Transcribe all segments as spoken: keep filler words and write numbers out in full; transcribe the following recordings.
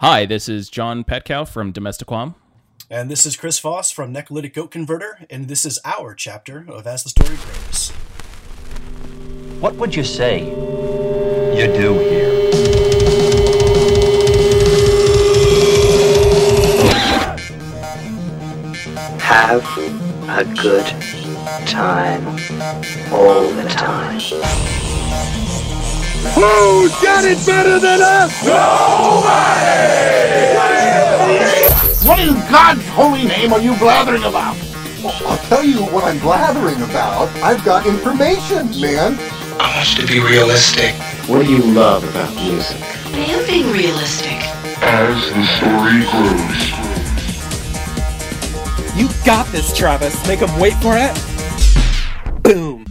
Hi, this is John Petkow from Domestiquam. And this is Chris Voss from Necrolytic Goat Converter, and this is our chapter of As the Story Goes. What would you say you do here? Have a good time all the time. Who's got it better than us? Nobody! What in God's holy name are you blathering about? Well, I'll tell you what I'm blathering about. I've got information, man. I want you to be realistic. What do you love about music? I am being realistic. As the story grows. You got this, Travis. Make him wait for it. Boom.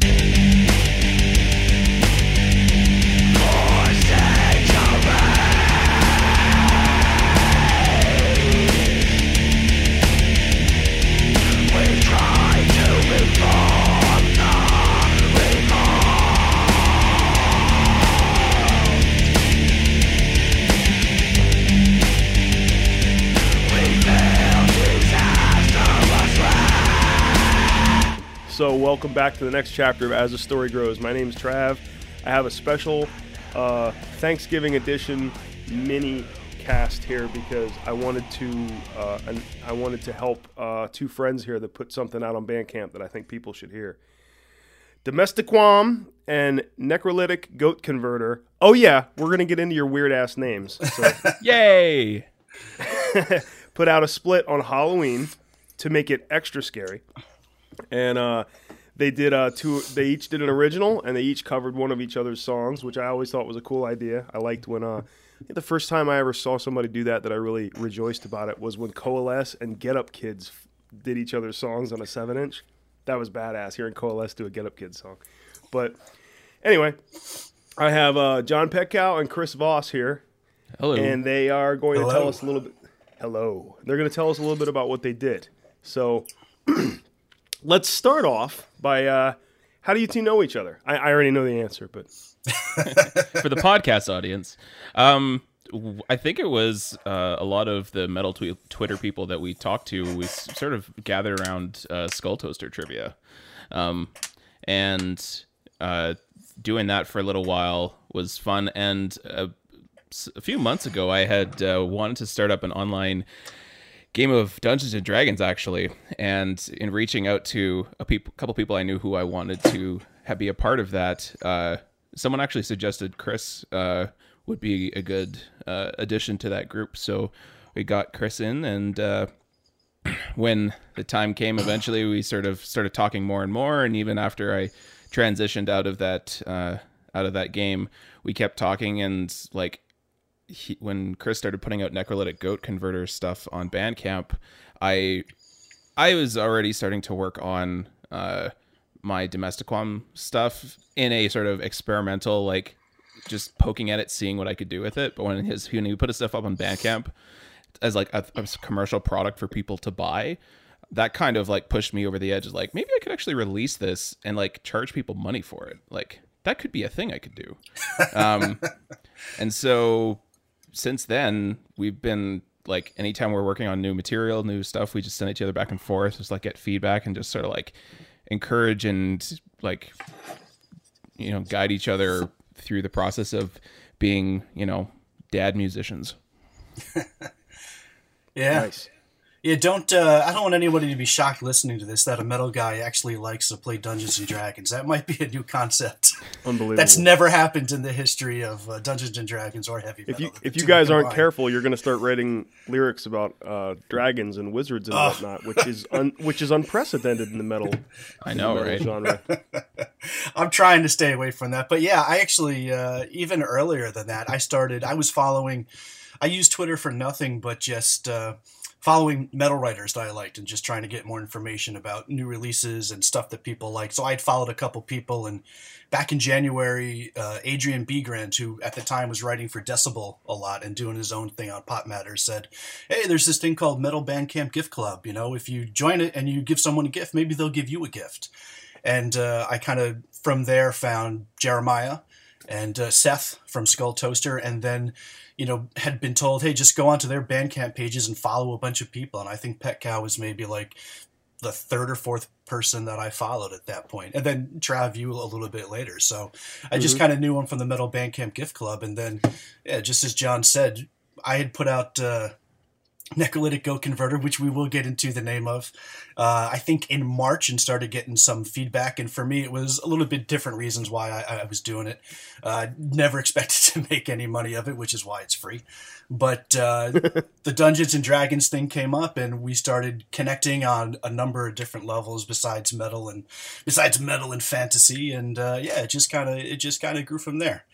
So welcome back to the next chapter of As the Story Grows. My name is Trav. I have a special uh, Thanksgiving edition mini cast here because I wanted to uh, I wanted to help uh, two friends here that put something out on Bandcamp that I think people should hear. Domestiquam and Necrolytic Goat Converter. Oh yeah, we're gonna get into your weird ass names. So. Yay! Put out a split on Halloween to make it extra scary. And uh, they did uh, two. They each did an original, and they each covered one of each other's songs, which I always thought was a cool idea. I liked when uh, the first time I ever saw somebody do that, that I really rejoiced about it, was when Coalesce and Get Up Kids did each other's songs on a seven inch. That was badass. Hearing Coalesce do a Get Up Kids song. But anyway, I have uh, John Petkow and Chris Voss here. Hello. And they are going hello. to tell us a little bit. Hello. They're going to tell us a little bit about what they did. So. Let's start off by, uh, how do you two know each other? I, I already know the answer, but... For the podcast audience, um, I think it was uh, a lot of the metal tw- Twitter people that we talked to, we s- sort of gathered around uh, Skull Toaster trivia. Um, and uh, doing that for a little while was fun. And uh, a few months ago, I had uh, wanted to start up an online... game of Dungeons and Dragons, actually, and in reaching out to a peop- couple people I knew who I wanted to have be a part of that, uh, someone actually suggested Chris uh, would be a good uh, addition to that group, so we got Chris in, and uh, when the time came, eventually we sort of started talking more and more, and even after I transitioned out of that uh, out of that game, we kept talking, and like, He, when Chris started putting out Necrolytic Goat Converter stuff on Bandcamp, I I was already starting to work on uh, my Domestiquam stuff in a sort of experimental, like just poking at it, seeing what I could do with it. But when his when he put his stuff up on Bandcamp as like a, a commercial product for people to buy, that kind of like pushed me over the edge. Is like maybe I could actually release this and like charge people money for it. Like that could be a thing I could do. Um, and so. Since then, we've been like, anytime we're working on new material, new stuff, we just send each other back and forth, just like get feedback and just sort of like encourage and like, you know, guide each other through the process of being, you know, dad musicians. Yeah. Nice. Yeah. Don't, uh, I don't want anybody to be shocked listening to this, that a metal guy actually likes to play Dungeons and Dragons. That might be a new concept. Unbelievable. That's never happened in the history of uh, Dungeons and Dragons or heavy metal. If you, if you guys aren't careful, you're going to start writing lyrics about uh, dragons and wizards and oh. whatnot, which is un, which is unprecedented in the metal. I know, metal right? Genre. I'm trying to stay away from that, but yeah, I actually uh, even earlier than that, I started. I was following. I used Twitter for nothing but just. Uh, following metal writers that I liked and just trying to get more information about new releases and stuff that people like. So I'd followed a couple people, and back in January, uh, Adrian Begrand, who at the time was writing for Decibel a lot and doing his own thing on Pop Matters, said, hey, there's this thing called Metal Bandcamp Gift Club. You know, if you join it and you give someone a gift, maybe they'll give you a gift. And uh, I kind of from there found Jeremiah and uh, Seth from Skull Toaster, and then, you know, had been told, hey, just go onto their Bandcamp pages and follow a bunch of people. And I think Petkow was maybe like the third or fourth person that I followed at that point. And then Trav, you a little bit later. So I mm-hmm. just kind of knew him from the Metal Bandcamp Gift Club. And then, yeah, just as John said, I had put out uh, Necrolytic Goat Converter, which we will get into the name of, uh, I think in March, and started getting some feedback. And for me, it was a little bit different reasons why I, I was doing it. Uh, never expected to make any money of it, which is why it's free. But uh, the Dungeons and Dragons thing came up, and we started connecting on a number of different levels besides metal and besides metal and fantasy. And uh, yeah, it just kind of it just kind of grew from there.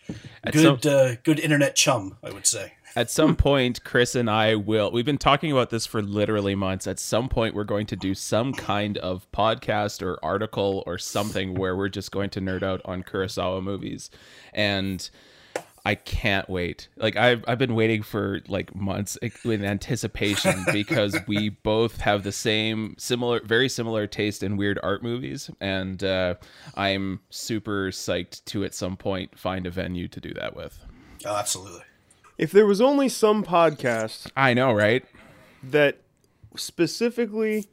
At good, some- uh, good internet chum, I would say. At some point, Chris and I will, we've been talking about this for literally months. At some point, we're going to do some kind of podcast or article or something where we're just going to nerd out on Kurosawa movies. And I can't wait. Like, I've, I've been waiting for like months in anticipation because we both have the same, similar, very similar taste in weird art movies. And uh, I'm super psyched to at some point find a venue to do that with. Oh, absolutely. If there was only some podcast... I know, right? ...that specifically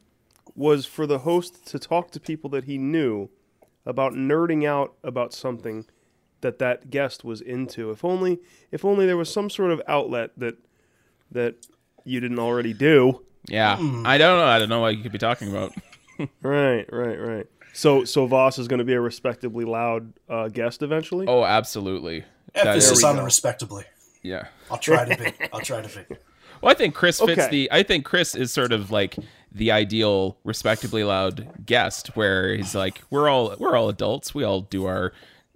was for the host to talk to people that he knew about nerding out about something that that guest was into. If only if only there was some sort of outlet that that you didn't already do. Yeah. Mm. I don't know. I don't know what you could be talking about. Right, right, right. So so Voss is going to be a respectably loud uh, guest eventually? Oh, absolutely. Emphasis on the respectably. Yeah, I'll try to be. I'll try to be. Well, I think Chris fits okay. the. I think Chris is sort of like the ideal, respectably loud guest, where he's like, we're all we're all adults. We all do our,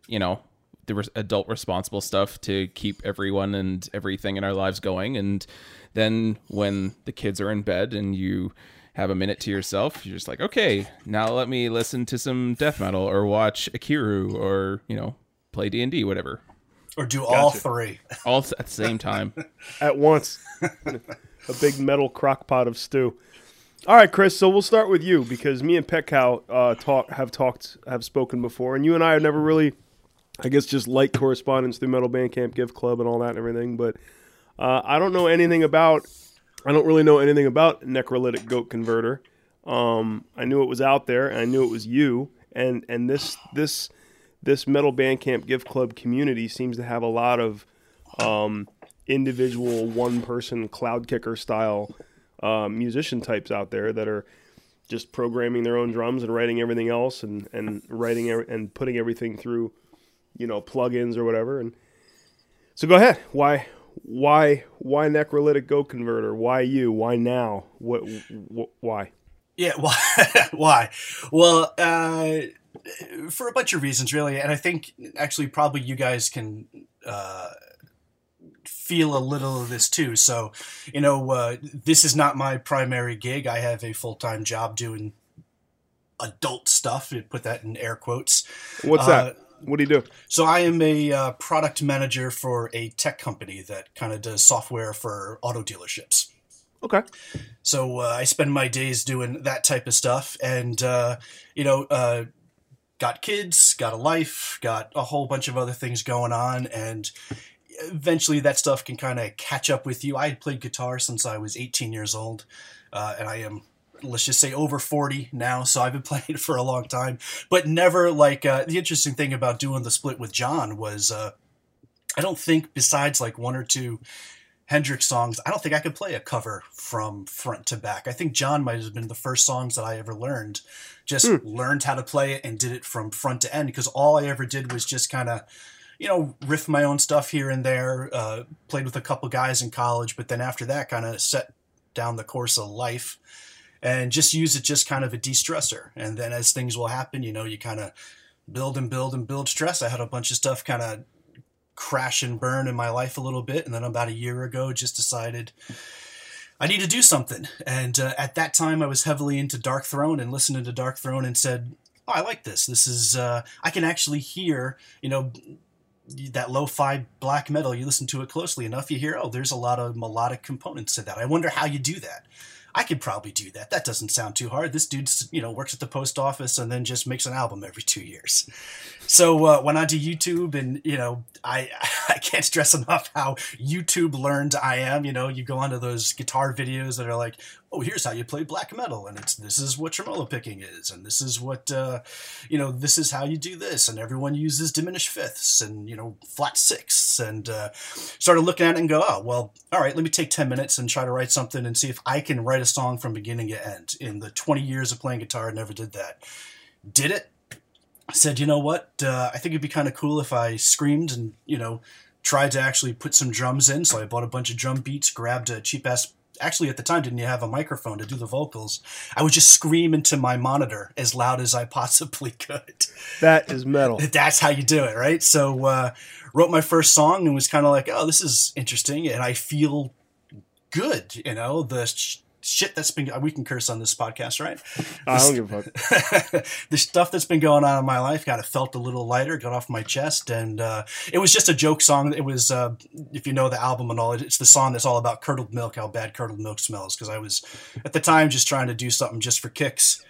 you know, the re- adult responsible stuff to keep everyone and everything in our lives going. And then when the kids are in bed and you have a minute to yourself, you're just like, okay, now let me listen to some death metal or watch Akiru or, you know, play D and D, whatever. Or do gotcha. all three. All th- at the same time. At once. A big metal crock pot of stew. All right, Chris, so we'll start with you, because me and Petkow uh, talk, have talked, have spoken before, and you and I have never really, I guess, just liked correspondence through Metal Bandcamp Gift Club and all that and everything, but uh, I don't know anything about, I don't really know anything about Necrolytic Goat Converter. Um, I knew it was out there, and I knew it was you, and, and this this... This Metal Bandcamp Gift Club community seems to have a lot of um, individual, one-person, cloud kicker-style uh, musician types out there that are just programming their own drums and writing everything else, and and writing every, and putting everything through, you know, plugins or whatever. And so, go ahead. Why, why, why Necrolytic Goat Converter? Why you? Why now? What? Wh- why? Yeah. Why? Why? Well. Uh... For a bunch of reasons, really, and I think actually probably you guys can uh, feel a little of this too. So, you know, uh, this is not my primary gig. I have a full-time job doing adult stuff. Put that in air quotes. What's uh, that? What do you do? So I am a uh, product manager for a tech company that kind of does software for auto dealerships. Okay. So uh, I spend my days doing that type of stuff, and uh, you know. Uh, Got kids, got a life, got a whole bunch of other things going on, and eventually that stuff can kind of catch up with you. I had played guitar since I was eighteen years old, uh, and I am, let's just say, over forty now, so I've been playing it for a long time. But never, like, uh, the interesting thing about doing the split with John was uh, I don't think, besides, like, one or two Hendrix songs, I don't think I could play a cover from front to back. I think John might have been the first songs that I ever learned, just mm. learned how to play it and did it from front to end, because all I ever did was just kind of, you know, riff my own stuff here and there, uh, played with a couple guys in college, but then after that kind of set down the course of life and just use it just kind of a de-stressor. And then as things will happen, you know, you kind of build and build and build stress. I had a bunch of stuff kind of crash and burn in my life a little bit, and then about a year ago just decided I need to do something, and uh, at that time I was heavily into Dark Throne and listening to Dark Throne and said, oh, I like this this is uh I can actually hear, you know, that lo-fi black metal. You listen to it closely enough, you hear, oh, there's a lot of melodic components to that. I wonder how you do that. I could probably do that. That doesn't sound too hard. This dude, you know, works at the post office and then just makes an album every two years. So uh, went onto YouTube, and, you know, I, I can't stress enough how YouTube learned I am. You know, you go onto those guitar videos that are like, oh, here's how you play black metal, and it's this is what tremolo picking is, and this is what, uh, you know, this is how you do this, and everyone uses diminished fifths and, you know, flat sixths, and uh, started looking at it and go, oh, well, all right, let me take ten minutes and try to write something and see if I can write a song from beginning to end. In the twenty years of playing guitar, I never did that. Did it. I said, you know what, uh, I think it'd be kind of cool if I screamed and, you know, tried to actually put some drums in, so I bought a bunch of drum beats, grabbed a cheap-ass... Actually, at the time, didn't you have a microphone to do the vocals? I would just scream into my monitor as loud as I possibly could. That is metal. That's how you do it, right? So uh, wrote my first song and was kind of like, oh, this is interesting. And I feel good, you know, the sh- shit that's been – we can curse on this podcast, right? I don't give a fuck. The stuff that's been going on in my life kind of felt a little lighter, got off my chest. And uh, it was just a joke song. It was uh, – if you know the album and all, it's the song that's all about curdled milk, how bad curdled milk smells, because I was at the time just trying to do something just for kicks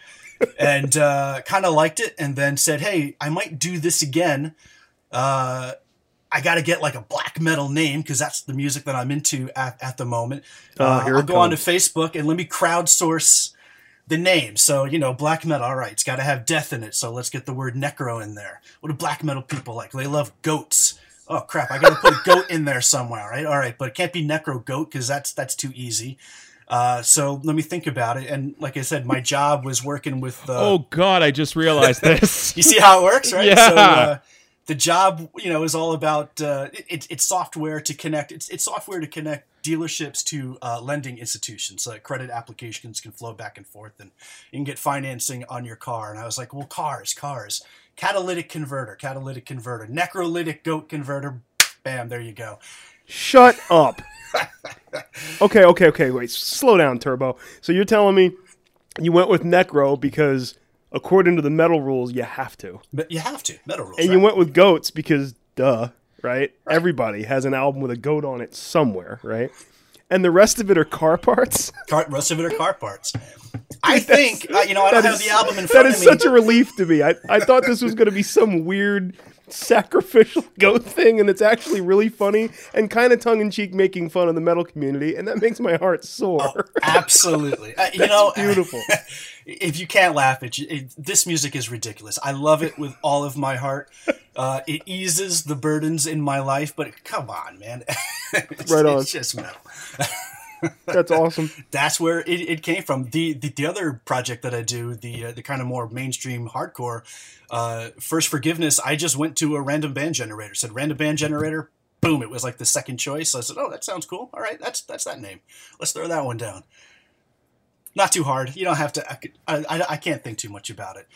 and uh, kind of liked it, and then said, hey, I might do this again. Uh I got to get like a black metal name because that's the music that I'm into at, at the moment. Uh, uh, I'll go on to Facebook and let me crowdsource the name. So, you know, black metal, all right, it's got to have death in it. So let's get the word necro in there. What do black metal people like? They love goats. Oh, crap, I got to put a goat in there somewhere, right? All right, but it can't be necro goat because that's, that's too easy. Uh, so let me think about it. And like I said, my job was working with... Uh, oh, God, I just realized this. You see how it works, right? Yeah. So, uh, the job, you know, is all about uh, it, it's software to connect. It's, it's software to connect dealerships to uh, lending institutions, so that credit applications can flow back and forth, and you can get financing on your car. And I was like, well, cars, cars, catalytic converter, catalytic converter, necrolytic goat converter. Bam, there you go. Shut up. okay, okay, okay. Wait, slow down, Turbo. So you're telling me you went with necro because, according to the metal rules, you have to. But you have to. Metal rules. And right? You went with goats because, duh, right? right? Everybody has an album with a goat on it somewhere, right? And the rest of it are car parts? Car, rest of it are car parts. I Dude, think, uh, you know, I don't is, have the album in front of me. That is such a relief to me. I, I thought this was going to be some weird sacrificial goat thing, and it's actually really funny and kind of tongue-in-cheek making fun of the metal community, and that makes my heart sore. Oh, absolutely. Uh, you That's know, beautiful. If you can't laugh at it, this music is ridiculous. I love it with all of my heart. Uh, it eases the burdens in my life, but come on, man. it's, right on. It's just metal. That's awesome. That's where it, it came from. The, the the other project that I do, the uh, the kind of more mainstream hardcore, uh, First Forgiveness, I just went to a random band generator. Said random band generator, boom, it was like the second choice. So I said, oh, that sounds cool. All right, that's that's that name. Let's throw that one down. Not too hard. You don't have to. I I, I can't think too much about it.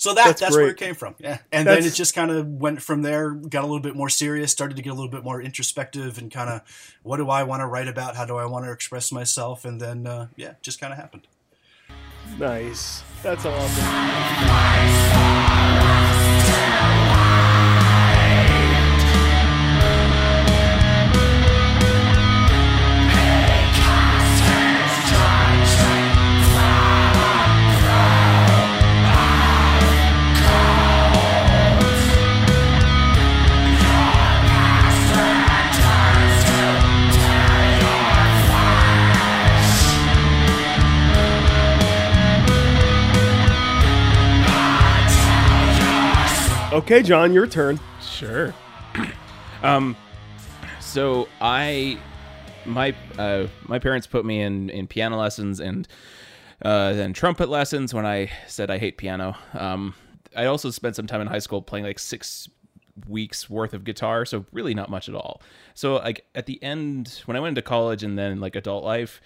So that that's, that's where it came from. Yeah, and that's... then it just kind of went from there. Got a little bit more serious. Started to get a little bit more introspective and kind of, what do I want to write about? How do I want to express myself? And then uh, yeah, just kind of happened. Nice. That's awesome. Okay, John, your turn. Sure. Um, so I, my, uh, my parents put me in, in piano lessons and, uh, and trumpet lessons when I said I hate piano. Um, I also spent some time in high school playing like six weeks worth of guitar. So really not much at all. So like at the end, when I went into college and then like adult life,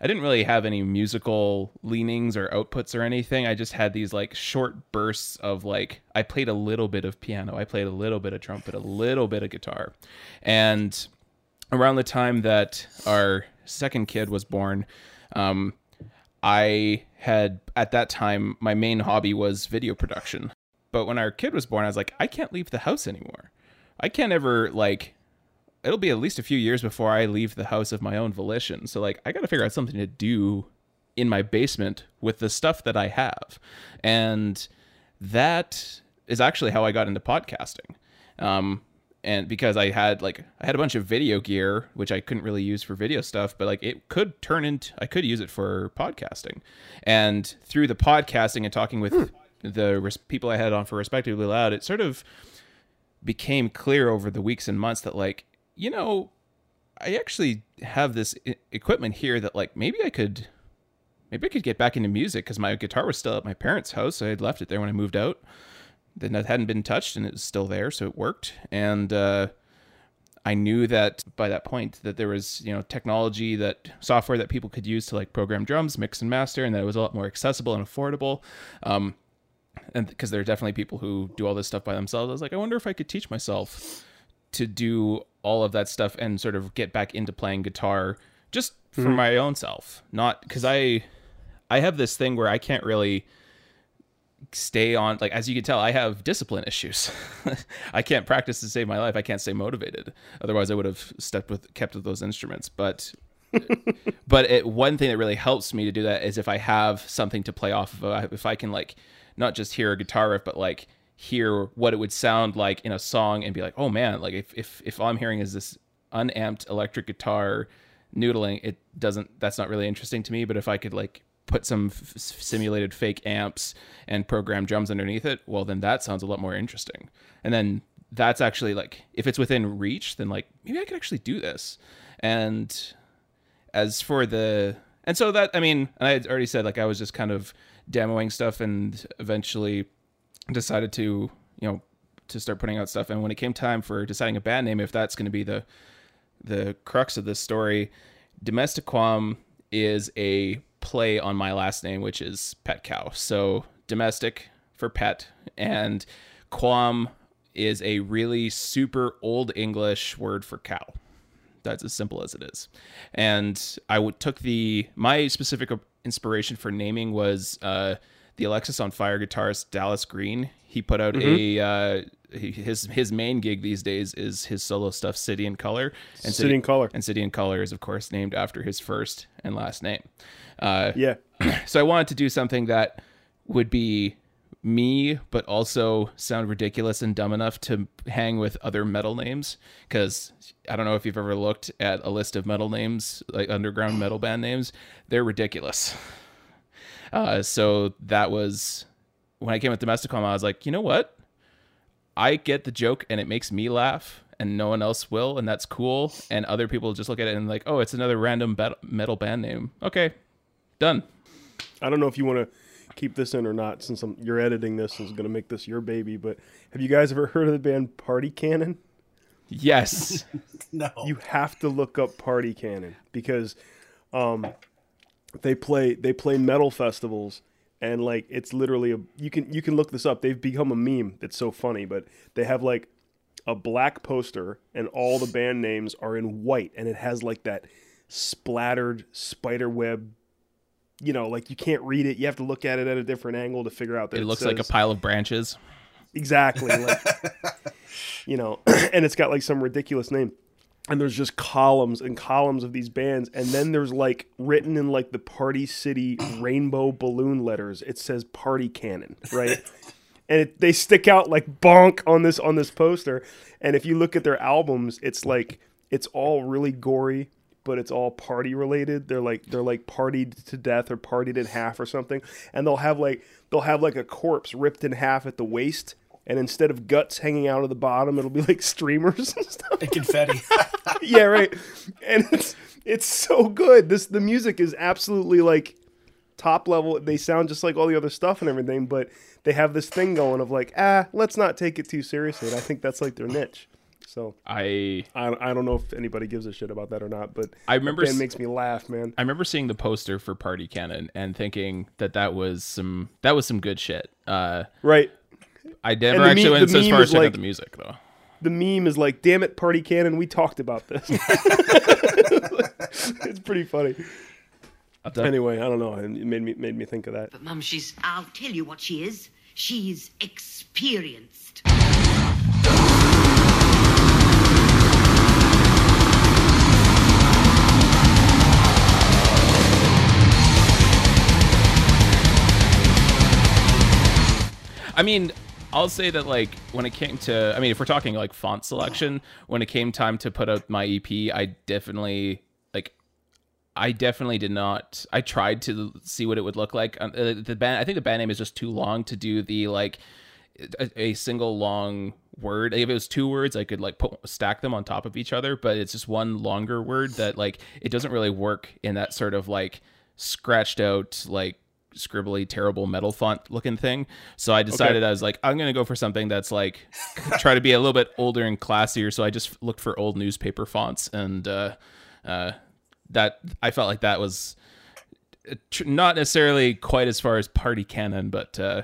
I didn't really have any musical leanings or outputs or anything. I just had these like short bursts of like, I played a little bit of piano. I played a little bit of trumpet, a little bit of guitar. And around the time that our second kid was born, um, I had, at that time, my main hobby was video production. But when our kid was born, I was like, I can't leave the house anymore. I can't ever like it'll be at least a few years before I leave the house of my own volition. So like, I got to figure out something to do in my basement with the stuff that I have. And that is actually how I got into podcasting. Um, and because I had like, I had a bunch of video gear, which I couldn't really use for video stuff, but like it could turn into, I could use it for podcasting. And through the podcasting and talking with hmm. the res- people I had on for Respectively Loud, it sort of became clear over the weeks and months that like, you know, I actually have this I- equipment here that like, maybe I could, maybe I could get back into music, because my guitar was still at my parents' house. I had left it there when I moved out. Then it hadn't been touched and it was still there. So it worked. And uh, I knew that by that point that there was, you know, technology, that software that people could use to like program drums, mix and master, and that it was a lot more accessible and affordable. Um, and because there are definitely people who do all this stuff by themselves. I was like, I wonder if I could teach myself to do all of that stuff and sort of get back into playing guitar just for mm-hmm. my own self. Not because I, I have this thing where I can't really stay on, like, as you can tell, I have discipline issues. I can't practice to save my life. I can't stay motivated. Otherwise I would have stepped with, kept with those instruments. But, but it, one thing that really helps me to do that is if I have something to play off of, if I can like, not just hear a guitar riff, but like hear what it would sound like in a song and be like, oh man, like if, if, if all I'm hearing is this unamped electric guitar noodling, it doesn't, that's not really interesting to me. But if I could like put some f- simulated fake amps and program drums underneath it, well, then that sounds a lot more interesting. And then that's actually like, if it's within reach, then like, maybe I could actually do this. And as for the, and so that, I mean, I had already said, like, I was just kind of demoing stuff and eventually decided to, you know, to start putting out stuff. And when it came time for deciding a band name, if that's going to be the, the crux of this story, Domestiquam is a play on my last name, which is Petkow. So domestic for pet, and quam is a really super old English word for cow. That's as simple as it is. And I would took the, my specific inspiration for naming was uh, the Alexis on Fire guitarist, Dallas Green. He put out mm-hmm. a, uh, his, his main gig these days is his solo stuff, City and Color. And City, City and Color. And City and Color is, of course, named after his first and last name. Uh, yeah. So I wanted to do something that would be me, but also sound ridiculous and dumb enough to hang with other metal names. Because I don't know if you've ever looked at a list of metal names, like underground metal band names. They're ridiculous. Uh, so that was when I came with Domestiquam. I was like, you know what? I get the joke and it makes me laugh and no one else will. And that's cool. And other people just look at it and like, oh, it's another random metal band name. Okay, done. I don't know if you want to keep this in or not, since I'm, you're editing this and it's going to make this your baby. But have you guys ever heard of the band Party Cannon? Yes. No. You have to look up Party Cannon, because um, they play they play metal festivals. And like, it's literally a, you can you can look this up. They've become a meme that's so funny, but they have like a black poster and all the band names are in white, and it has like that splattered spider web, you know, like you can't read it. You have to look at it at a different angle to figure out that it, it looks says, like a pile of branches. Exactly. Like, you know, and it's got like some ridiculous name. And there's just columns and columns of these bands. And then there's like written in like the Party City rainbow balloon letters, it says Party Cannon, right? And it, they stick out like bonk on this, on this poster. And if you look at their albums, it's like, it's all really gory, but it's all party related. They're like, they're like partied to death or partied in half or something. And they'll have like, they'll have like a corpse ripped in half at the waist. And instead of guts hanging out of the bottom, it'll be like streamers and stuff. And confetti. Yeah, right. And it's it's so good. This the music is absolutely like top level. They sound just like all the other stuff and everything, but they have this thing going of like, ah, let's not take it too seriously. And I think that's like their niche. So I I, I don't know if anybody gives a shit about that or not, but I remember it makes me laugh, man. I remember seeing the poster for Party Cannon and thinking that that was some that was some good shit. Uh, right. I never me- actually went so far as checking out the music, though. The meme is like, damn it, Party Cannon, we talked about this. It's pretty funny. Anyway, I don't know. It made me made me think of that. But, Mum, she's... I'll tell you what she is. She's experienced. I mean, I'll say that, like, when it came to, I mean, if we're talking like font selection, when it came time to put out my E P, I definitely like, I definitely did not. I tried to see what it would look like. Uh, the band, I think the band name is just too long to do the like a, a single long word. If it was two words, I could like put, stack them on top of each other, but it's just one longer word that like it doesn't really work in that sort of like scratched out like scribbly terrible metal font looking thing. So I decided, okay, I was like, I'm gonna go for something that's like try to be a little bit older and classier. So I just looked for old newspaper fonts, and uh uh that I felt like that was not necessarily quite as far as Party Cannon, but uh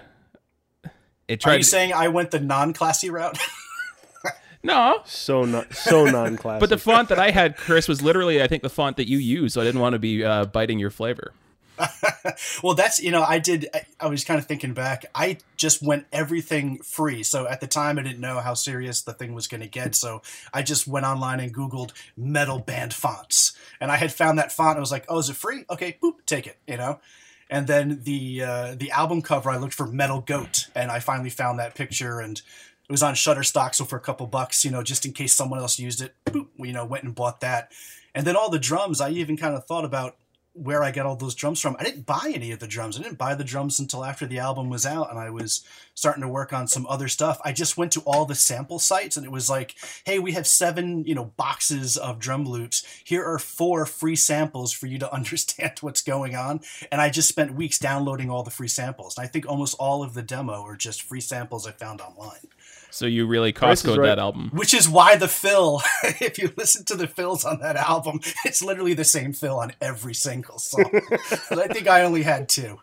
it tried. Are you to- saying I went the non-classy route? No, so not so non-classy. But the font that I had, Chris, was literally I think the font that you use, so I didn't want to be uh biting your flavor. Well, that's, you know, I did, I, I was kind of thinking back, I just went everything free. So at the time I didn't know how serious the thing was going to get. So I just went online and Googled metal band fonts, and I had found that font. I was like, oh, is it free? Okay, boop, take it, you know? And then the, uh, the album cover, I looked for Metal Goat, and I finally found that picture, and it was on Shutterstock. So for a couple bucks, you know, just in case someone else used it, boop, you know, went and bought that. And then all the drums, I even kind of thought about where I got all those drums from. I didn't buy any of the drums. I didn't buy the drums until after the album was out and I was starting to work on some other stuff. I just went to all the sample sites, and it was like, hey, we have seven, you know, boxes of drum loops. Here are four free samples for you to understand what's going on. And I just spent weeks downloading all the free samples. And I think almost all of the demo are just free samples I found online. So you really Costco'd right. that album. Which is why the fill, if you listen to the fills on that album, it's literally the same fill on every single song. But I think I only had two.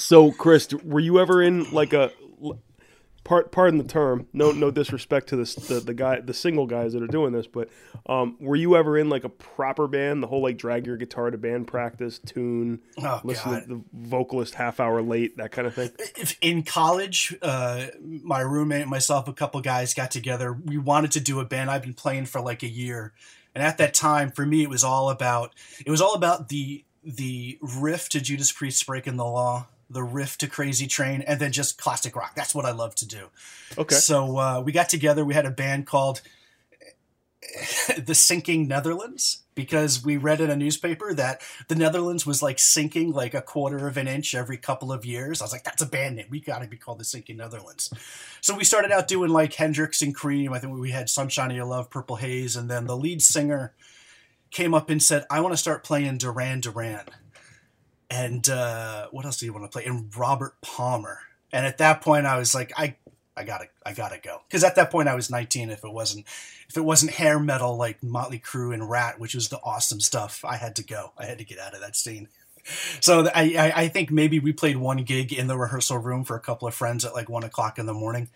So, Chris, were you ever in like a, part, pardon the term, no no disrespect to this, the, the guy, the single guys that are doing this, but um, were you ever in like a proper band, the whole like drag your guitar to band practice, tune, oh, listen God. to the vocalist half hour late, that kind of thing? If in college, uh, my roommate and myself, a couple guys got together. We wanted to do a band. I've been playing for like a year. And at that time, for me, it was all about, it was all about the, the riff to Judas Priest Breaking the Law, the riff to Crazy Train, and then just classic rock. That's what I love to do. Okay. So uh, we got together. We had a band called The Sinking Netherlands, because we read in a newspaper that the Netherlands was like sinking like a quarter of an inch every couple of years. I was like, that's a band name. We got to be called The Sinking Netherlands. So we started out doing like Hendrix and Cream. I think we had Sunshine of Your Love, Purple Haze. And then the lead singer came up and said, I want to start playing Duran Duran. And uh, what else do you want to play? And Robert Palmer. And at that point, I was like, I, I gotta, I gotta go, because at that point I was nineteen. If it wasn't, if it wasn't hair metal like Motley Crue and Rat, which was the awesome stuff, I had to go. I had to get out of that scene. So I, I, I think maybe we played one gig in the rehearsal room for a couple of friends at like one o'clock in the morning.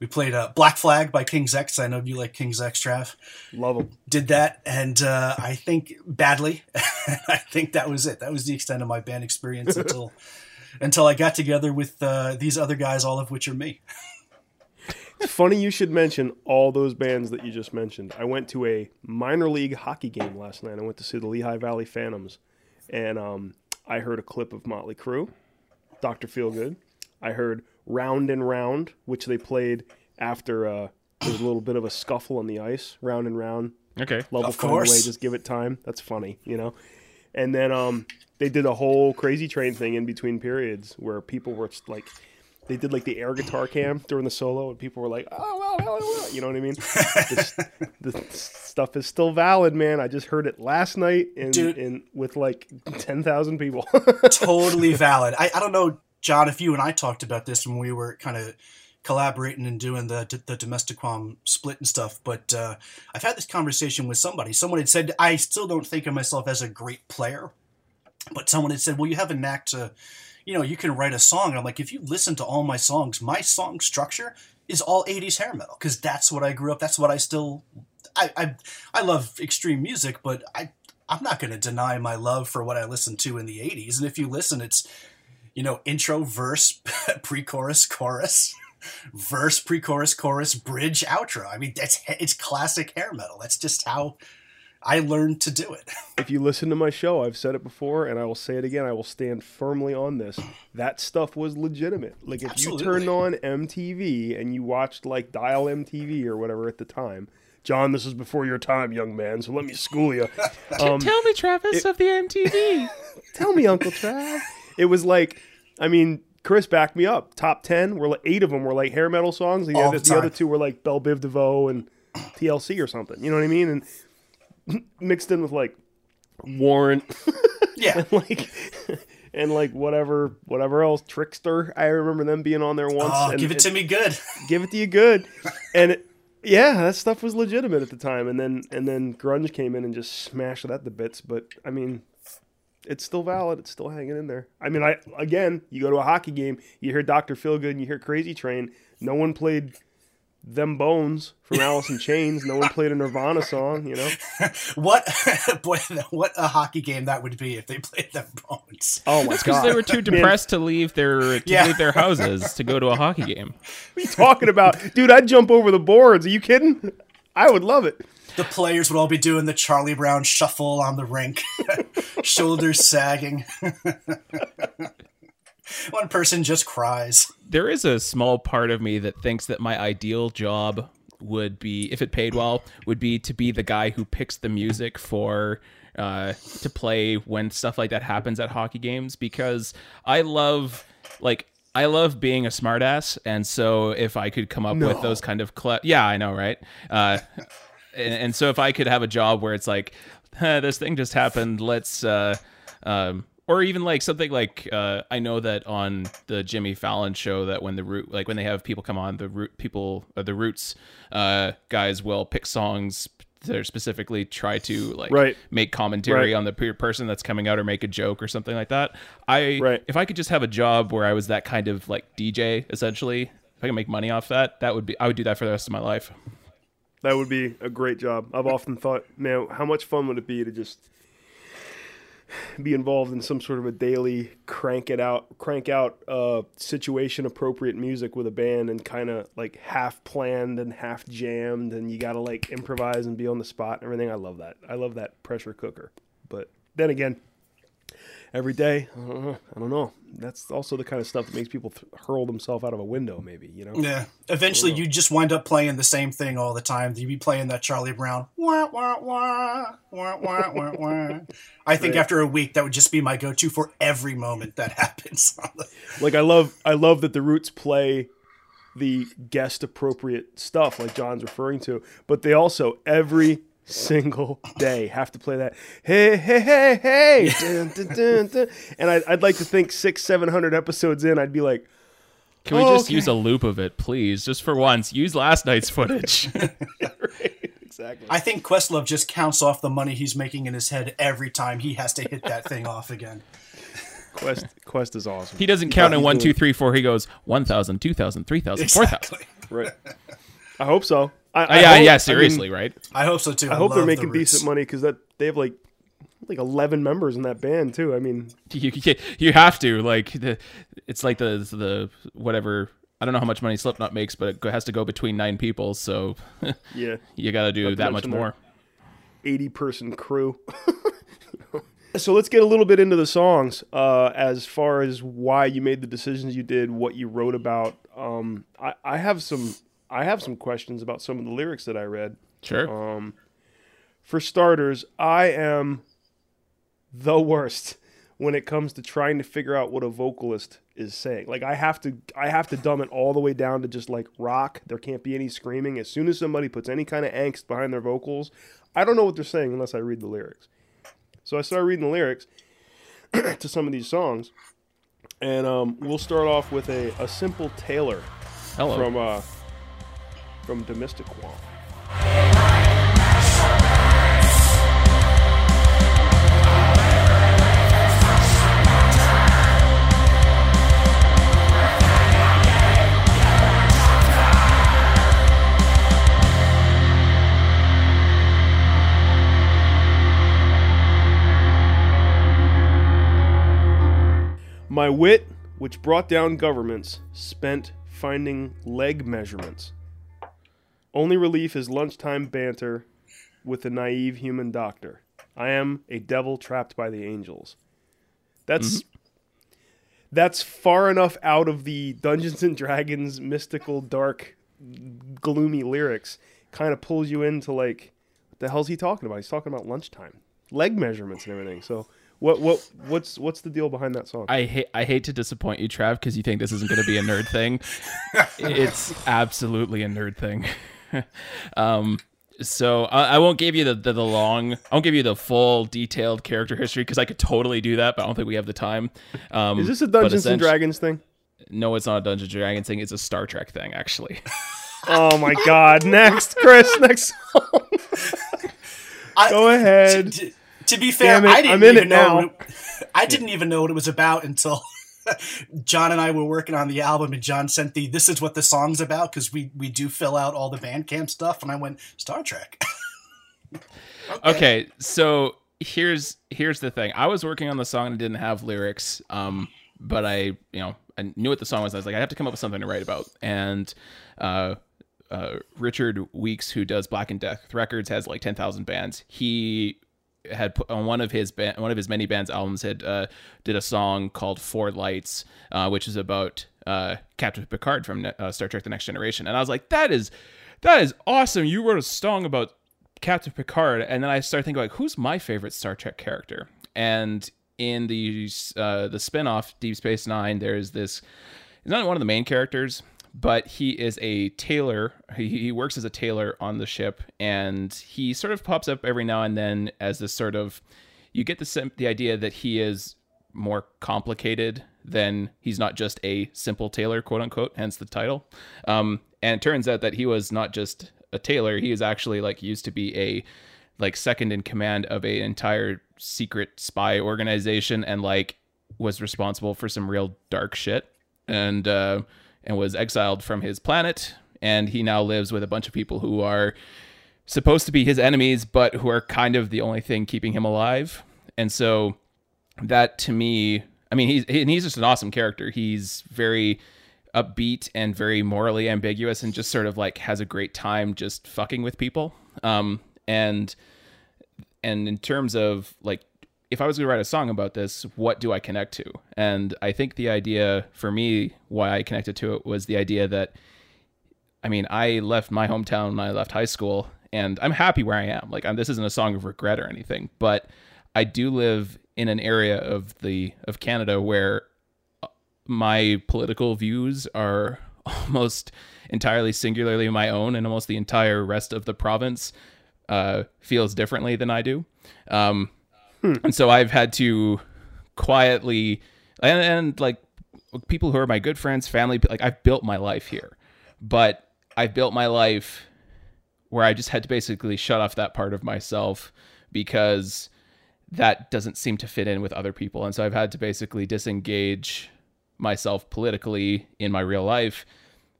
We played uh, Black Flag by King's X. I know you like King's X, Trav. Love them. Did that, and uh, I think badly. I think that was it. That was the extent of my band experience until until I got together with uh, these other guys, all of which are me. It's funny you should mention all those bands that you just mentioned. I went to a minor league hockey game last night. I went to see the Lehigh Valley Phantoms, and um, I heard a clip of Motley Crue, Doctor Feelgood. I heard Round and Round, which they played after uh, there was a little bit of a scuffle on the ice. Round and Round. Okay. Level fun away, just give it time. That's funny, you know? And then um, they did a whole Crazy Train thing in between periods where people were like, they did like the air guitar cam during the solo, and people were like, oh, well, well, well. You know what I mean? this, this stuff is still valid, man. I just heard it last night and, and with like ten thousand people. Totally valid. I, I don't know, John, if you and I talked about this when we were kind of collaborating and doing the the Domestiquam split and stuff, but uh, I've had this conversation with somebody. Someone had said, I still don't think of myself as a great player, but someone had said, well, you have a knack to, you know, you can write a song. And I'm like, if you listen to all my songs, my song structure is all eighties hair metal, because that's what I grew up. That's what I still, I I, I love extreme music, but I, I'm not going to deny my love for what I listened to in the eighties. And if you listen, it's, you know, intro, verse, pre-chorus, chorus, verse, pre-chorus, chorus, bridge, outro. I mean, that's it's classic hair metal. That's just how I learned to do it. If you listen to my show, I've said it before, and I will say it again. I will stand firmly on this. That stuff was legitimate. Like, if Absolutely. you turned on M T V and you watched, like, Dial M T V or whatever at the time, John, this is before your time, young man, so let me school you. Um, tell me, Travis, it, of the M T V. Tell me, Uncle Trav. It was like, I mean, Chris backed me up. Top ten, were like, eight of them were, like, hair metal songs, and the, other, the, the other two were, like, Belle Biv DeVoe and T L C or something. You know what I mean? And mixed in with like Warren, yeah, and like and like whatever, whatever else, Trickster. I remember them being on there once. Oh, and give it to it, me good, give it to you good, and it, yeah, that stuff was legitimate at the time. And then and then grunge came in and just smashed that to bits. But I mean, it's still valid. It's still hanging in there. I mean, I again, you go to a hockey game, you hear Doctor Feelgood, and you hear Crazy Train. No one played Them Bones from Alice in Chains. No one played a Nirvana song, you know? What boy, what a hockey game that would be if they played Them Bones. Oh, my That's God. Because they were too depressed Man. to leave their to yeah. leave their houses to go to a hockey game. What are you talking about? Dude, I'd jump over the boards. Are you kidding? I would love it. The players would all be doing the Charlie Brown shuffle on the rink. Shoulders sagging. One person just cries. There is a small part of me that thinks that my ideal job would be, if it paid well, would be to be the guy who picks the music for uh, to play when stuff like that happens at hockey games, because I love, like, I love being a smartass, and so if I could come up no. with those kind of, cle- yeah, I know, right? Uh, and, and so if I could have a job where it's like, huh, this thing just happened, let's. Uh, um, Or even like something like uh, I know that on the Jimmy Fallon show that when the root like when they have people come on the root people uh, the Roots uh, guys will pick songs that are specifically try to like right. make commentary right. on the person that's coming out or make a joke or something like that. I right. if I could just have a job where I was that kind of like D J essentially, if I could make money off that, that would be I would do that for the rest of my life. That would be a great job. I've often thought, now how much fun would it be to just be involved in some sort of a daily crank it out, crank out uh, situation appropriate music with a band and kind of like half planned and half jammed, and you got to like improvise and be on the spot and everything. I love that. I love that pressure cooker. But then again, every day, I don't know. I don't know. That's also the kind of stuff that makes people th- hurl themselves out of a window, maybe, you know? Yeah. Eventually, you just wind up playing the same thing all the time. You'd be playing that Charlie Brown. Wah, wah, wah, wah, wah, wah, wah. I think right. after a week, that would just be my go-to for every moment that happens. Like, I love, I love that the Roots play the guest-appropriate stuff, like John's referring to, but they also, every single day have to play that hey hey hey hey dun, dun, dun, dun. And I'd, I'd like to think six seven hundred episodes in I'd be like, can we oh, just okay. use a loop of it, please, just for once, use last night's footage. Right, exactly. I think Questlove just counts off the money he's making in his head every time he has to hit that thing off again. Quest Quest is awesome. He doesn't count yeah, in one two three four, he goes one thousand, two thousand, three thousand, exactly. four thousand. Right. I hope so. I, I yeah, hope, yeah, seriously, I mean, right? I hope so, too. I, I hope they're making the decent money, because that they have, like, like eleven members in that band, too. I mean... You you have to. Like, the, it's like the, the whatever... I don't know how much money Slipknot makes, but it has to go between nine people, so... Yeah. You got to do that much more. eighty-person crew. So let's get a little bit into the songs, uh, as far as why you made the decisions you did, what you wrote about. Um, I, I have some... I have some questions about some of the lyrics that I read. Sure. Um, for starters, I am the worst when it comes to trying to figure out what a vocalist is saying. Like, I have to, I have to dumb it all the way down to just like rock. There can't be any screaming. As soon as somebody puts any kind of angst behind their vocals, I don't know what they're saying unless I read the lyrics. So I started reading the lyrics to some of these songs, and um, we'll start off with a, a simple Taylor Hello. from. Uh, From Domestiquam. My wit, which brought down governments, spent finding leg measurements. Only relief is lunchtime banter, with the naive human doctor. I am a devil trapped by the angels. That's mm-hmm. that's far enough out of the Dungeons and Dragons mystical, dark, gloomy lyrics. Kind of pulls you into like, what the hell's he talking about? He's talking about lunchtime, leg measurements, and everything. So what what what's what's the deal behind that song? I hate I hate to disappoint you, Trav, because you think this isn't going to be a nerd thing. It's absolutely a nerd thing. um. So I, I won't give you the, the, the long, I won't give you the full detailed character history because I could totally do that, but I don't think we have the time. Um, Is this a Dungeons and Dragons thing? No, it's not a Dungeons and Dragons thing. It's a Star Trek thing, actually. Oh my God. Next, Chris, next song. I, Go ahead. To, to be fair, I didn't even know. It, I didn't even know what it was about until John and I were working on the album, and John sent the "This is what the song's about" because we we do fill out all the Bandcamp stuff, and I went Star Trek. okay. okay, so here's here's the thing. I was working on the song and it didn't have lyrics, um, but I you know I knew what the song was. And I was like, I have to come up with something to write about, and uh, uh, Richard Weeks, who does Black and Death Records, has like ten thousand bands. He had put on one of his band, one of his many bands albums had uh, did a song called Four Lights, uh, which is about uh, Captain Picard from uh, Star Trek: The Next Generation. And I was like, that is, that is awesome. You wrote a song about Captain Picard. And then I started thinking like, who's my favorite Star Trek character? And in the, uh, the spinoff Deep Space Nine, there's this, he's not one of the main characters, but he is a tailor. He, he works as a tailor on the ship, and he sort of pops up every now and then as this sort of, you get the the idea that he is more complicated than, he's not just a simple tailor, quote unquote, hence the title. Um, and it turns out that he was not just a tailor. He is actually like used to be a like second in command of an entire secret spy organization, and like was responsible for some real dark shit. And, uh, and was exiled from his planet, and he now lives with a bunch of people who are supposed to be his enemies, but who are kind of the only thing keeping him alive. And so that, to me, I mean, he's, he's just an awesome character. He's very upbeat and very morally ambiguous, and just sort of like has a great time just fucking with people. Um, and, and in terms of like, if I was going to write a song about this, what do I connect to? And I think the idea for me, why I connected to it, was the idea that, I mean, I left my hometown, I left high school, and I'm happy where I am. Like, I'm, this isn't a song of regret or anything, but I do live in an area of the, of Canada where my political views are almost entirely singularly my own, and almost the entire rest of the province uh, feels differently than I do. Um, And so I've had to quietly, and, and like people who are my good friends, family, like I've built my life here, but I've built my life where I just had to basically shut off that part of myself because that doesn't seem to fit in with other people. And so I've had to basically disengage myself politically in my real life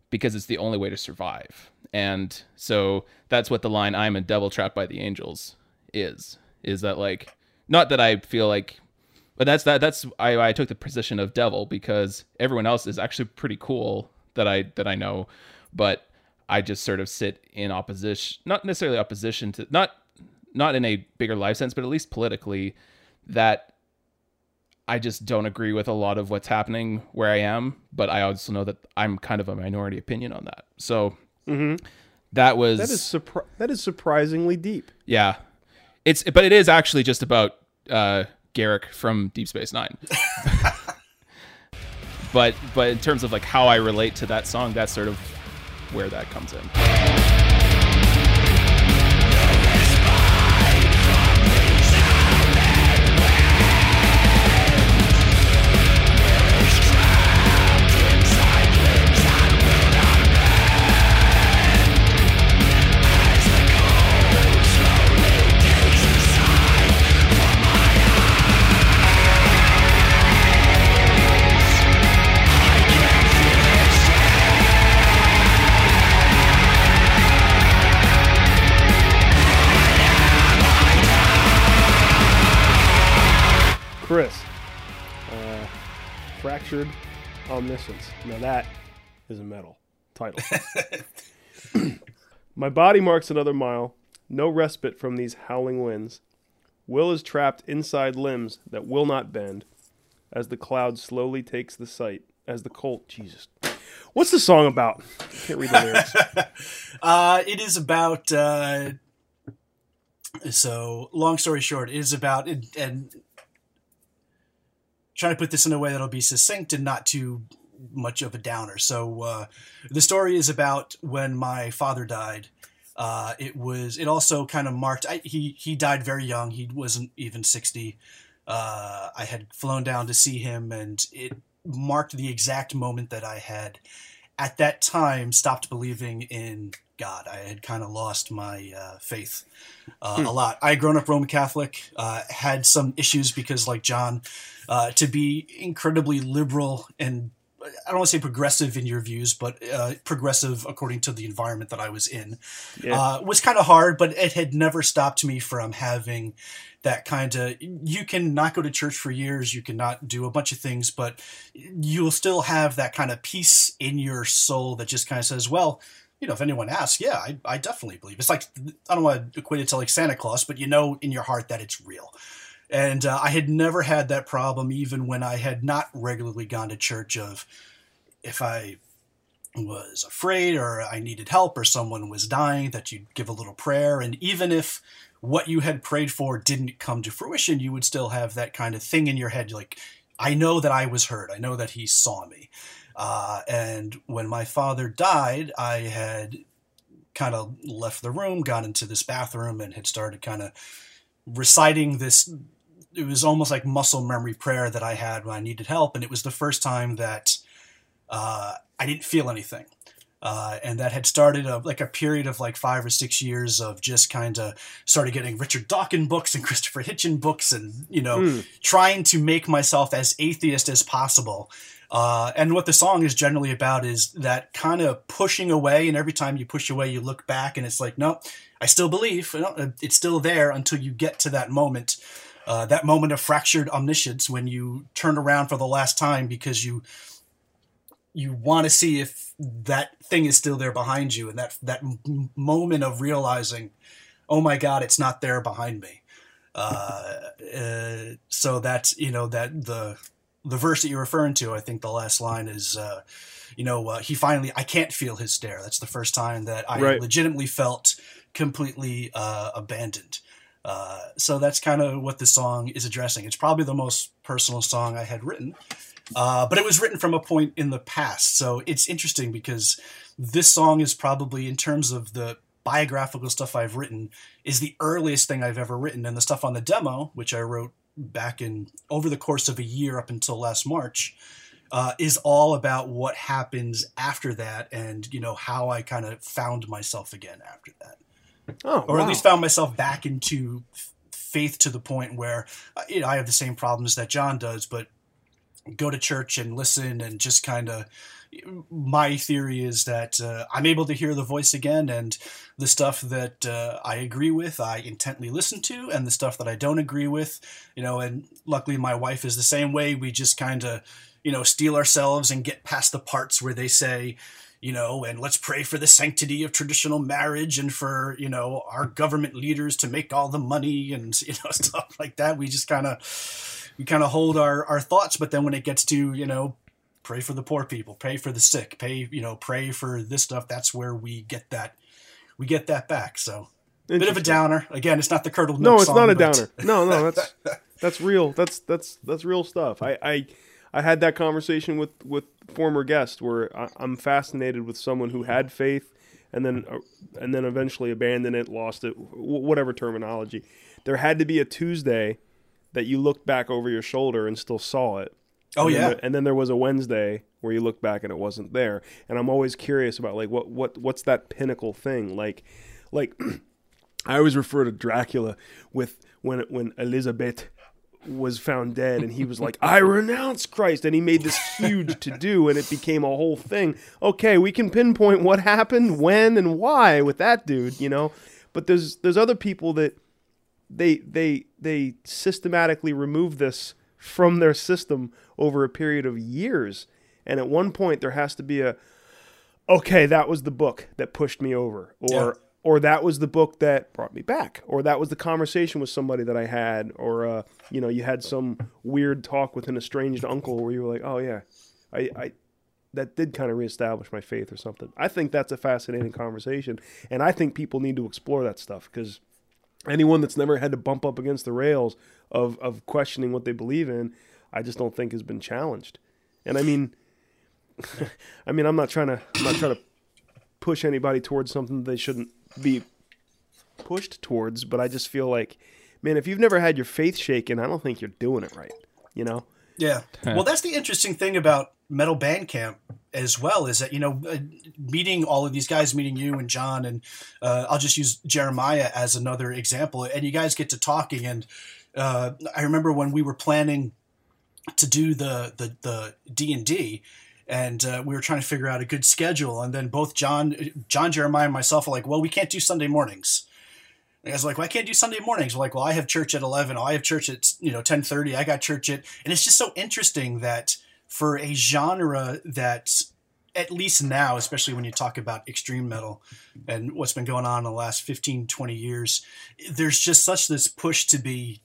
because it's the only way to survive. And so that's what the line, "I'm a devil trapped by the angels," is, is that like, not that I feel like, but that's that. That's I, I took the position of devil because everyone else is actually pretty cool that I that I know, but I just sort of sit in opposition, not necessarily opposition to, not not in a bigger life sense, but at least politically, that I just don't agree with a lot of what's happening where I am. But I also know that I'm kind of a minority opinion on that. So mm-hmm. that was that is surpri- that is surprisingly deep. Yeah. It's, but it is actually just about uh, Garrick from Deep Space Nine. but but in terms of like how I relate to that song, that's sort of where that comes in. Chris, uh, Fractured Omniscience. Now that is a metal title. My body marks another mile. no respite from these howling winds. Will is trapped inside limbs that will not bend, as the cloud slowly takes the sight, as the colt... Jesus. What's the song about? I can't read the lyrics. uh, it is about... Uh, so, long story short, it is about... And, and trying to put this in a way that'll be succinct and not too much of a downer. So, uh, the story is about when my father died. Uh, it was, it also kind of marked, I, he, he died very young. He wasn't even sixty. Uh, I had flown down to see him, and it marked the exact moment that I had at that time stopped believing in God. I had kind of lost my, uh, faith, uh, hmm. a lot. I had grown up Roman Catholic, uh, had some issues because, like John, uh, to be incredibly liberal and, I don't want to say progressive in your views, but uh, progressive according to the environment that I was in, yeah. uh, was kind of hard, but it had never stopped me from having that kind of, you can not go to church for years. You cannot do a bunch of things, but you'll still have that kind of peace in your soul that just kind of says, well, you know, if anyone asks, yeah, I, I definitely believe. It's like, I don't want to equate it to like Santa Claus, but you know, in your heart that it's real. And uh, I had never had that problem, even when I had not regularly gone to church, of if I was afraid or I needed help or someone was dying, that you'd give a little prayer. And even if what you had prayed for didn't come to fruition, you would still have that kind of thing in your head. Like, I know that I was heard. I know that he saw me. Uh, and when my father died, I had kind of left the room, got into this bathroom, and had started kind of reciting this. It was almost like muscle memory prayer that I had when I needed help. And it was the first time that uh, I didn't feel anything. Uh, and that had started a, like a period of like five or six years of just kind of started getting Richard Dawkins books and Christopher Hitchens books and, you know, mm. trying to make myself as atheist as possible. Uh, and what the song is generally about is that kind of pushing away. And every time you push away, you look back and it's like, no, I still believe. It's still there until you get to that moment. Uh, that moment of fractured omniscience when you turn around for the last time because you you want to see if that thing is still there behind you. And that that m- moment of realizing, oh, my God, it's not there behind me. Uh, uh, so that's, you know, that the the verse that you're referring to, I think the last line is, uh, you know, uh, he finally, I can't feel his stare. That's the first time that I right. legitimately felt completely uh, abandoned. Uh, so that's kind of what the song is addressing. It's probably the most personal song I had written, uh, but it was written from a point in the past. So it's interesting because this song is probably, in terms of the biographical stuff I've written, is the earliest thing I've ever written. And the stuff on the demo, which I wrote back in over the course of a year up until last March, uh, is all about what happens after that. And, you know, how I kind of found myself again after that. Oh, or wow. at least found myself back into faith to the point where, you know, I have the same problems that John does, but go to church and listen and just kind of, my theory is that uh, I'm able to hear the voice again, and the stuff that uh, I agree with, I intently listen to, and the stuff that I don't agree with, you know, and luckily my wife is the same way. We just kind of, you know, steel ourselves and get past the parts where they say, you know, and let's pray for the sanctity of traditional marriage and for, you know, our government leaders to make all the money and, you know, stuff like that. We just kind of, we kind of hold our, our thoughts. But then when it gets to, you know, pray for the poor people, pray for the sick, pay, you know, pray for this stuff, that's where we get that, we get that back. So a bit of a downer. Again, it's not the curdled milk. No, it's song, not a downer. No, no, that's, that's real. That's, that's, that's real stuff. I, I, I had that conversation with, with former guest where I, I'm fascinated with someone who had faith and then uh, and then eventually abandoned it, lost it, w- whatever terminology. There had to be a Tuesday that you looked back over your shoulder and still saw it. Oh, and yeah. Then, and then there was a Wednesday where you looked back and it wasn't there. And I'm always curious about, like, what, what what's that pinnacle thing? Like, like I always refer to Dracula with when when Elizabeth was found dead and he was like, I renounce Christ, and he made this huge to-do and it became a whole thing. Okay, we can pinpoint what happened, when, and why with that dude, you know. But there's there's other people that they they they systematically remove this from their system over a period of years, and at one point there has to be a, okay, that was the book that pushed me over, or yeah. or that was the book that brought me back, or that was the conversation with somebody that I had, or, uh, you know, you had some weird talk with an estranged uncle where you were like, oh, yeah, I, I that did kind of reestablish my faith or something. I think that's a fascinating conversation, and I think people need to explore that stuff, because anyone that's never had to bump up against the rails of, of questioning what they believe in, I just don't think has been challenged. And I mean, I mean, I'm not trying to, I'm not trying to push anybody towards something they shouldn't be pushed towards, but I just feel like, man, if you've never had your faith shaken, I don't think you're doing it right, you know? Yeah. Well, that's the interesting thing about Metal Bandcamp as well, is that, you know, meeting all of these guys, meeting you and John, and uh, I'll just use Jeremiah as another example, and you guys get to talking, and uh, I remember when we were planning to do the the, the D and D, and uh, we were trying to figure out a good schedule, and then both John, John Jeremiah and myself were like, well, we can't do Sunday mornings. And you guys were like, well, I can't do Sunday mornings. We're like, well, I have church at eleven. Oh, I have church at, you know, ten thirty. I got church at... And it's just so interesting that for a genre that, at least now, especially when you talk about extreme metal and what's been going on in the last fifteen, twenty years, there's just such this push to be...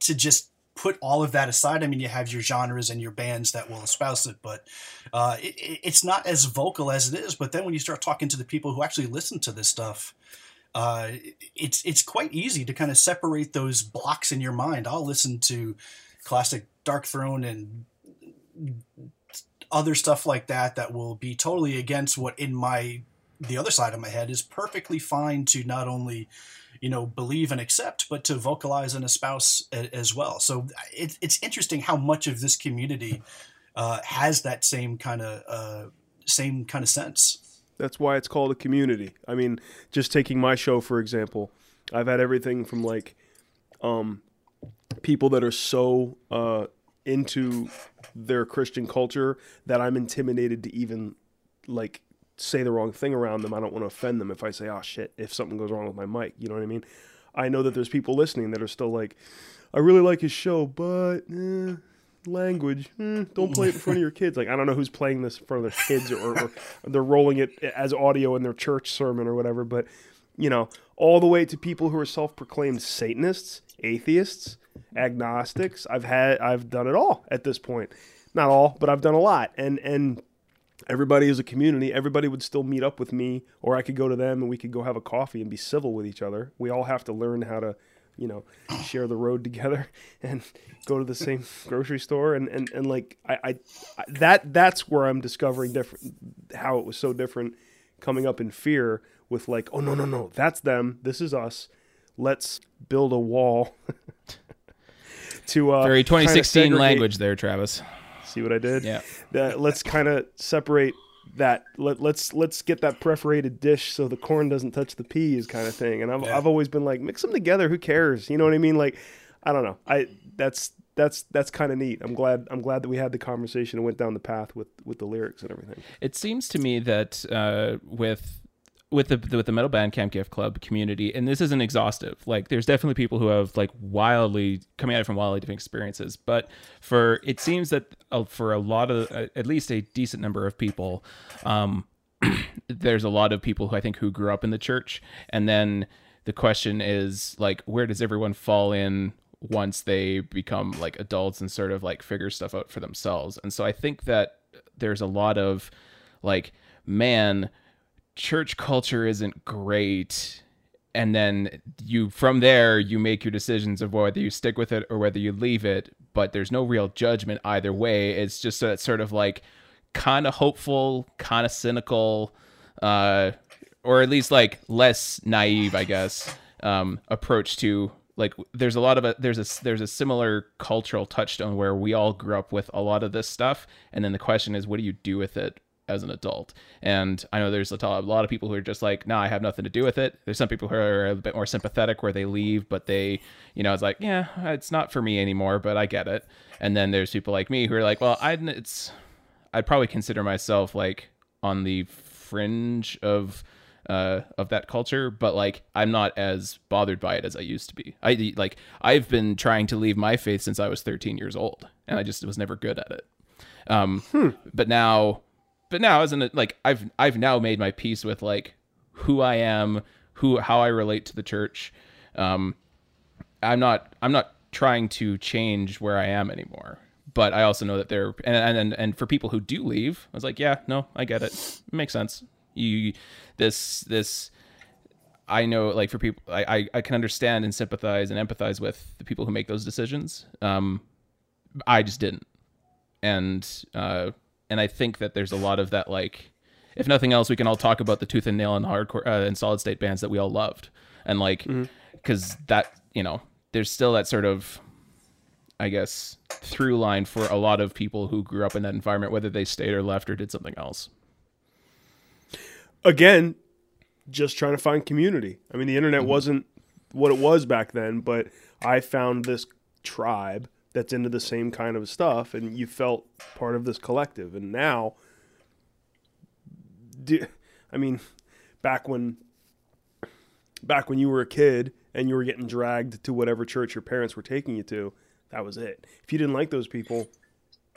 to just... put all of that aside. I mean, you have your genres and your bands that will espouse it, but uh, it, it's not as vocal as it is. But then when you start talking to the people who actually listen to this stuff, uh, it's it's quite easy to kind of separate those blocks in your mind. I'll listen to classic Dark Throne and other stuff like that that will be totally against what in my the other side of my head is perfectly fine to not only, you know, believe and accept, but to vocalize and espouse as well. So it, it's interesting how much of this community uh, has that same kind of uh, same kind of sense. That's why it's called a community. I mean, just taking my show, for example, I've had everything from like um, people that are so uh, into their Christian culture that I'm intimidated to even like say the wrong thing around them. I don't want to offend them if I say, oh shit, if something goes wrong with my mic, you know what I mean? I know that there's people listening that are still like, I really like his show, but eh, language, eh, don't play it in front of your kids. Like, I don't know who's playing this in front of their kids, or, or they're rolling it as audio in their church sermon or whatever, but, you know, all the way to people who are self-proclaimed Satanists, atheists, agnostics. I've had, I've done it all at this point. Not all, but I've done a lot. And, and, everybody is a community. Everybody would still meet up with me, or I could go to them and we could go have a coffee and be civil with each other. We all have to learn how to, you know, share the road together and go to the same grocery store. And, and, and like, I, I, that, that's where I'm discovering different, how it was so different coming up in Fear with like, oh no, no, no, that's them. This is us. Let's build a wall to, uh, very twenty sixteen language there, Travis. See what I did? Yeah. Uh, let's kind of separate that. Let, let's let's get that perforated dish so the corn doesn't touch the peas, kind of thing. And I've yeah. I've always been like, mix them together. Who cares? You know what I mean? Like, I don't know. I that's that's that's kind of neat. I'm glad I'm glad that we had the conversation and went down the path with, with the lyrics and everything. It seems to me that uh, with. with the with the Metal Bandcamp Gift Club community, and this isn't exhaustive, like there's definitely people who have like wildly coming at it from wildly different experiences, but for it seems that for a lot of at least a decent number of people, um there's a lot of people who I think who grew up in the church, and then the question is like, where does everyone fall in once they become like adults and sort of like figure stuff out for themselves? And so I think that there's a lot of like, man, church culture isn't great, and then you from there you make your decisions of whether you stick with it or whether you leave it, but there's no real judgment either way. It's just that sort of like kind of hopeful, kind of cynical, uh or at least like less naive, I guess, um approach to like, there's a lot of a there's a there's a similar cultural touchstone where we all grew up with a lot of this stuff, and then the question is, what do you do with it as an adult? And I know there's a lot of people who are just like, no, nah, I have nothing to do with it. There's some people who are a bit more sympathetic where they leave, but they, you know, it's like, yeah, it's not for me anymore, but I get it. And then there's people like me who are like, well, I'd, it's, I'd probably consider myself like on the fringe of, uh, of that culture, but like, I'm not as bothered by it as I used to be. I like, I've been trying to leave my faith since I was thirteen years old, and I just was never good at it. Um, hmm. but now, But now, isn't it like I've I've now made my peace with like who I am, who, how I relate to the church. Um, I'm not, I'm not trying to change where I am anymore, but I also know that there, and, and, and for people who do leave, I was like, yeah, no, I get it. It makes sense. You, this, this, I know, like, for people, I, I, I can understand and sympathize and empathize with the people who make those decisions. Um, I just didn't. And, uh, and I think that there's a lot of that, like, if nothing else, we can all talk about the tooth and nail and hardcore uh, and solid state bands that we all loved. And like, mm-hmm. cause that, you know, there's still that sort of, I guess, through line for a lot of people who grew up in that environment, whether they stayed or left or did something else. Again, just trying to find community. I mean, the internet mm-hmm. wasn't what it was back then, but I found this tribe that's into the same kind of stuff, and you felt part of this collective. And now, do, I mean, back when, back when you were a kid and you were getting dragged to whatever church your parents were taking you to, that was it. If you didn't like those people,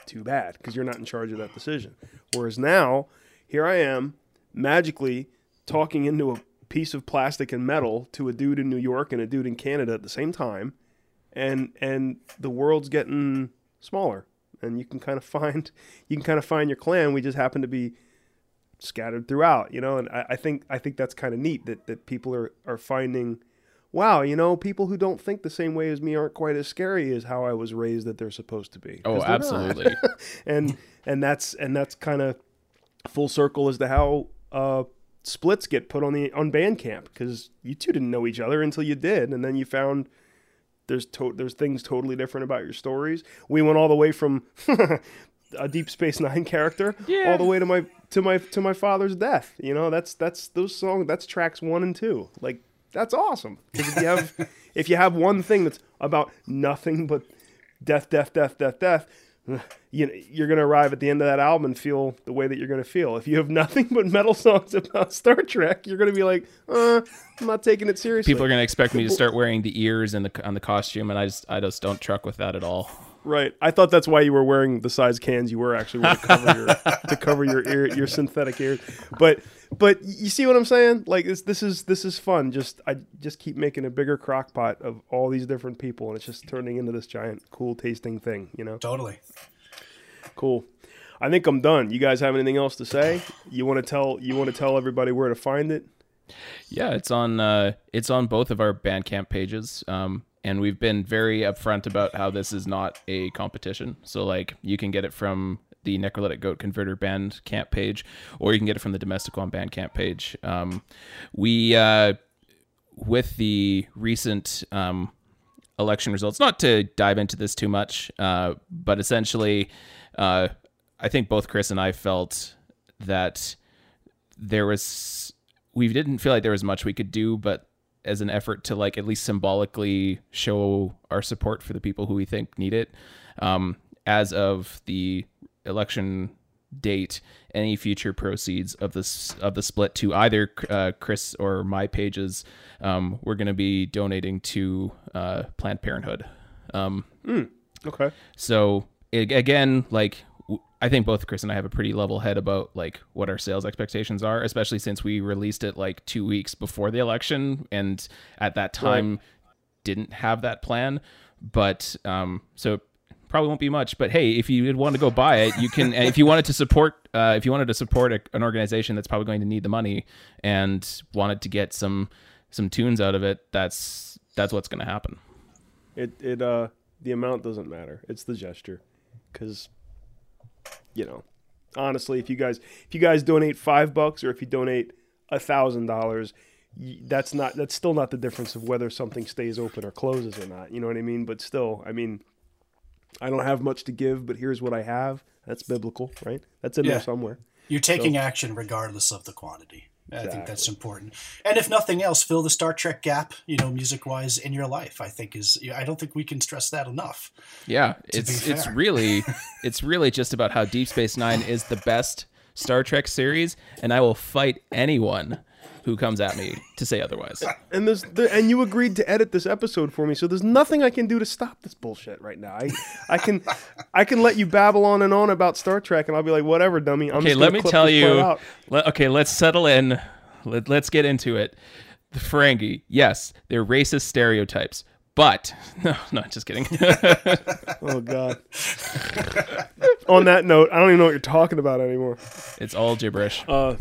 too bad, because you're not in charge of that decision. Whereas now, here I am, magically talking into a piece of plastic and metal to a dude in New York and a dude in Canada at the same time. And and the world's getting smaller, and you can kind of find you can kind of find your clan. We just happen to be scattered throughout, you know. And I, I think I think that's kind of neat that that people are are finding, wow, you know, people who don't think the same way as me aren't quite as scary as how I was raised that they're supposed to be. Oh, absolutely. and and that's and that's kind of full circle as to how uh, splits get put on the on Bandcamp, because you two didn't know each other until you did, and then you found. There's to- there's things totally different about your stories. We went all the way from a Deep Space Nine character yeah. all the way to my to my to my father's death. You know, that's that's those songs. That's tracks one and two. Like, that's awesome. If you have if you have one thing that's about nothing but death, death, death, death, death, you know, you're gonna arrive at the end of that album and feel the way that you're gonna feel. If you have nothing but metal songs about Star Trek, you're gonna be like, uh, I'm not taking it seriously. People are gonna expect me to start wearing the ears and the on the costume, and I just I just don't truck with that at all. Right. I thought that's why you were wearing the size cans you were actually wearing to cover your to cover your ear your synthetic ears. But but you see what I'm saying? Like, this this is this is fun. Just I just keep making a bigger crock pot of all these different people, and it's just turning into this giant cool tasting thing, you know? Totally. Cool. I think I'm done. You guys have anything else to say? You wanna tell you wanna tell everybody where to find it? Yeah, it's on uh, it's on both of our Bandcamp pages. Um And we've been very upfront about how this is not a competition. So, like, you can get it from the Necrolytic Goat Converter Bandcamp page, or you can get it from the Domestiquam Bandcamp page. Um, we, uh, with the recent um, election results, not to dive into this too much, uh, but essentially, uh, I think both Chris and I felt that there was, we didn't feel like there was much we could do, but as an effort to, like, at least symbolically show our support for the people who we think need it. Um, as of the election date, any future proceeds of this, of the split to either, uh, Chris or my pages, um, we're going to be donating to, uh, Planned Parenthood. Um, mm, okay. So it, again, like, I think both Chris and I have a pretty level head about, like, what our sales expectations are, especially since we released it like two weeks before the election, and at that time right. didn't have that plan. But um, so it probably won't be much. But hey, if you did want to go buy it, you can. If you wanted to support, uh, if you wanted to support a, an organization that's probably going to need the money and wanted to get some some tunes out of it, that's that's what's going to happen. It it uh the amount doesn't matter. It's the gesture, because. You know, honestly, if you guys if you guys donate five bucks or if you donate a thousand dollars, that's not that's still not the difference of whether something stays open or closes or not. You know what I mean? But still, I mean, I don't have much to give, but here's what I have. That's biblical, right? That's in yeah. there somewhere. You're taking so. action regardless of the quantity. Exactly. I think that's important. And if nothing else, fill the Star Trek gap, you know, music-wise in your life, I think is, I don't think we can stress that enough. Yeah, it's it's really, it's really just about how Deep Space Nine is the best Star Trek series, and I will fight anyone who comes at me to say otherwise. And there's there, and you agreed to edit this episode for me, so there's nothing I can do to stop this bullshit right now. I, I can I can let you babble on and on about Star Trek, and I'll be like, whatever, dummy. I'm okay, just let me tell you. Le- okay, let's settle in. Let, let's get into it. the Ferengi, yes, they're racist stereotypes, but no, no, just kidding. Oh God. On that note, I don't even know what you're talking about anymore. It's all gibberish. Uh,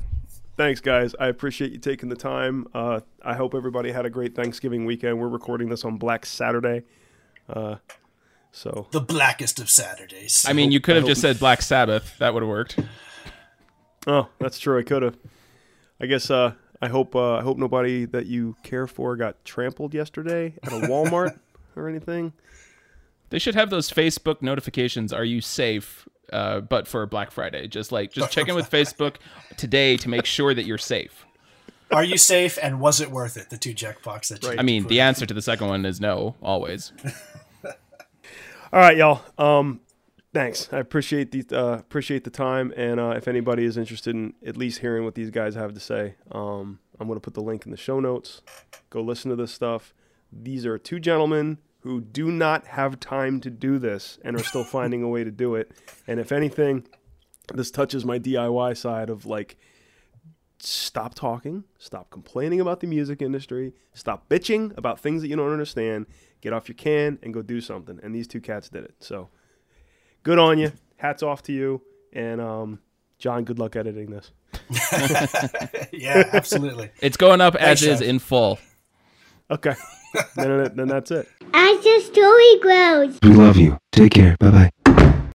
thanks, guys. I appreciate you taking the time. Uh, I hope everybody had a great Thanksgiving weekend. We're recording this on Black Saturday. Uh, so the blackest of Saturdays. So I mean, you could have just said Black Sabbath. That would have worked. Oh, that's true. I could have. I guess. Uh, I hope. Uh, I hope nobody that you care for got trampled yesterday at a Walmart or anything. They should have those Facebook notifications. Are you safe? Uh, but for Black Friday, just like just check in with Facebook today to make sure that you're safe. Are you safe? And was it worth it? The two checkboxes that you right. I mean, the answer to the second one is no, always. All right, y'all. Um, thanks. I appreciate the uh, appreciate the time, and uh, if anybody is interested in at least hearing what these guys have to say, um, I'm going to put the link in the show notes. Go listen to this stuff. These are two gentlemen who do not have time to do this and are still finding a way to do it. And if anything, this touches my D I Y side of like, stop talking, stop complaining about the music industry, stop bitching about things that you don't understand, get off your can and go do something. And these two cats did it. So good on you. Hats off to you. And um, John, good luck editing this. Yeah, absolutely. It's going up Thanks, as Chef. Is in full. Okay. then, then that's it. As the story grows. We love you. Take care. Bye-bye.